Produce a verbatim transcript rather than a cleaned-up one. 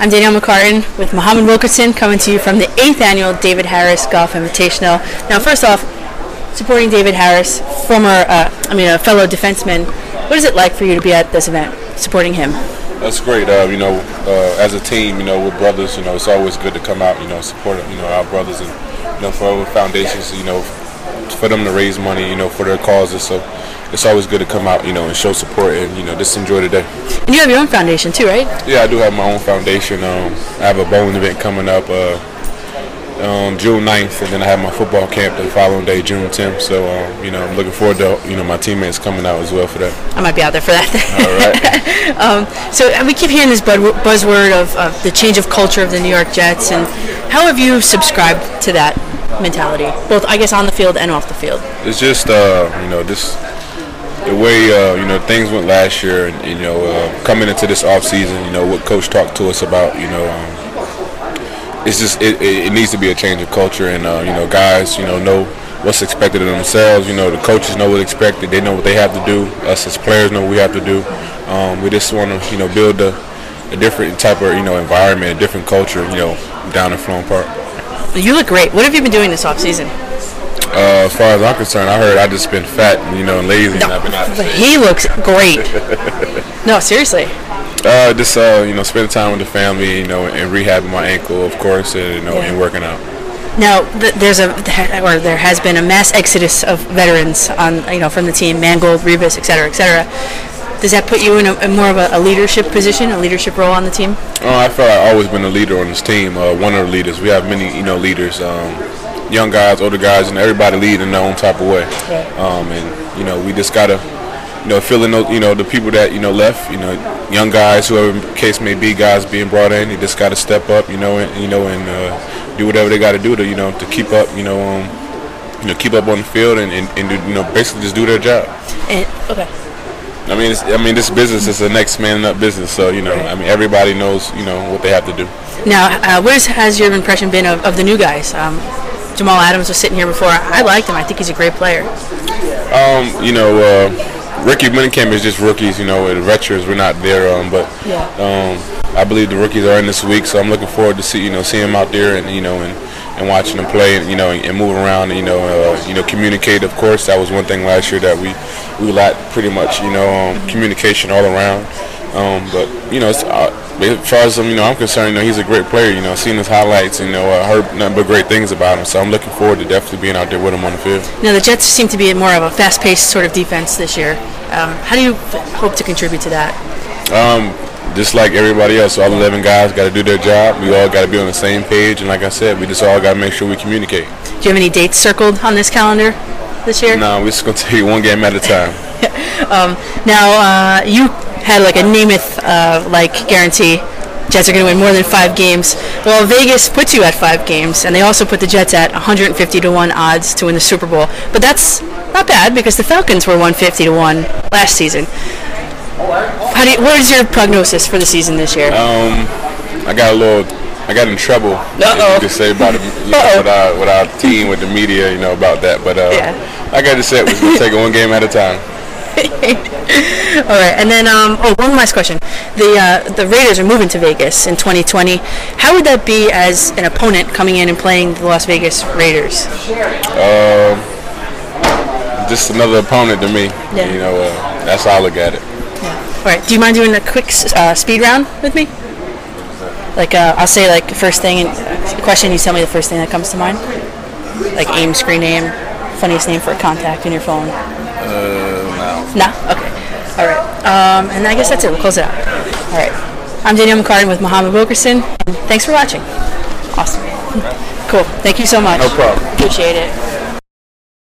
I'm Danielle McCartan with Muhammad Wilkerson coming to you from the eighth annual David Harris Golf Invitational. Now, first off, supporting David Harris, former, uh, I mean, a fellow defenseman, what is it like for you to be at this event, supporting him? That's great. Uh, you know, uh, as a team, you know, we're brothers. You know, it's always good to come out, you know, support, you know, our brothers, and you know, for our foundations, you know, for them to raise money, you know, for their causes. So it's always good to come out, you know, and show support and, you know, just enjoy the day. And you have your own foundation too, right? Yeah, I do have my own foundation. Um, I have a bowling event coming up uh, um, June ninth, and then I have my football camp the following day, June tenth. So, um, you know, I'm looking forward to, you know, my teammates coming out as well for that. I might be out there for that. All right. um, so we keep hearing this buzzword of, of the change of culture of the New York Jets, and how have you subscribed to that mentality, both, I guess, on the field and off the field? It's just, uh, you know, this... the way uh, you know things went last year, and you know uh, coming into this off season, you know what Coach talked to us about, you know, um, it's just it, it needs to be a change of culture, and uh, you know guys, you know know what's expected of themselves. You know the coaches know what's expected. They know what they have to do. Us as players know what we have to do. Um, we just want to you know build a, a different type of you know environment, a different culture, you know, down in Flown Park. You look great. What have you been doing this off season? Uh, as far as I'm concerned, I heard I just been fat and, you know, lazy. No, and I've been out but he looks great. No, seriously. Uh, just, uh, you know, spending time with the family, you know, and rehabbing my ankle, of course, and, you know, yeah. and working out. Now, th there's a, or there has been a mass exodus of veterans on, you know, from the team, Mangold, Revis, et cetera, et cetera. Does that put you in a, in more of a, a leadership position, a leadership role on the team? Oh, I feel like I've always been a leader on this team, uh, one of the leaders. We have many, you know, leaders. Um, young guys, older guys, and everybody lead in their own type of way. Right. Um, and, you know, we just got to, you know, fill in, those, you know, the people that, you know, left, you know, young guys, whoever the case may be, guys being brought in, they just got to step up, you know, and, you know, and uh, do whatever they got to do to, you know, to keep up, you know, um, you know, keep up on the field and, and, and do, you know, basically just do their job. And, okay. I mean, it's, I mean, this business is the next man up business, so, you know, right. I mean, everybody knows, you know, what they have to do. Now, uh, what has your impression been of, of the new guys? Um, Jamal Adams was sitting here before. I liked him. I think he's a great player. Um, you know, uh, rookie minicamp is just rookies. You know, the veterans, we're not there. Um, but yeah. um, I believe the rookies are in this week, so I'm looking forward to see you know seeing them out there and you know and, and watching them play and you know and, and move around and, you know uh, you know communicate. Of course, that was one thing last year that we we lacked pretty much. You know, um, mm-hmm. communication all around. Um, but you know, it's, uh, as far as you know, I'm concerned, you know, he's a great player. You know, seen his highlights, you know, I heard nothing but great things about him. So I'm looking forward to definitely being out there with him on the field. Now, the Jets seem to be more of a fast-paced sort of defense this year. Um, how do you hope to contribute to that? Um, just like everybody else, all eleven guys got to do their job. We all got to be on the same page, and like I said, we just all got to make sure we communicate. Do you have any dates circled on this calendar this year? No, we're just gonna take one game at a time. um, now, uh, you. had like a Namath uh, like guarantee. Jets are going to win more than five games. Well, Vegas puts you at five games, and they also put the Jets at one hundred fifty to one odds to win the Super Bowl. But that's not bad because the Falcons were one fifty to one last season. How do you, what is your prognosis for the season this year? Um, I got a little, I got in trouble. Uh-oh. You could say about it, you know, with, our, with our team, with the media, you know about that. But uh, yeah. like I just said, we're going to take it one game at a time. All right, and then um, oh, one last question: the uh, the Raiders are moving to Vegas in twenty twenty. How would that be as an opponent coming in and playing the Las Vegas Raiders? Um, uh, just another opponent to me. Yeah. You know, uh, that's how I look at it. Yeah. All right. Do you mind doing a quick uh, speed round with me? Like uh, I'll say like the first thing and question. You tell me the first thing that comes to mind. Like aim, screen name, funniest name for a contact in your phone. Uh. No? Okay. All right. Um, and I guess that's it. We'll close it out. All right. I'm Danielle McCartan with Muhammad Wilkerson. Thanks for watching. Awesome. Cool. Thank you so much. No problem. Appreciate it.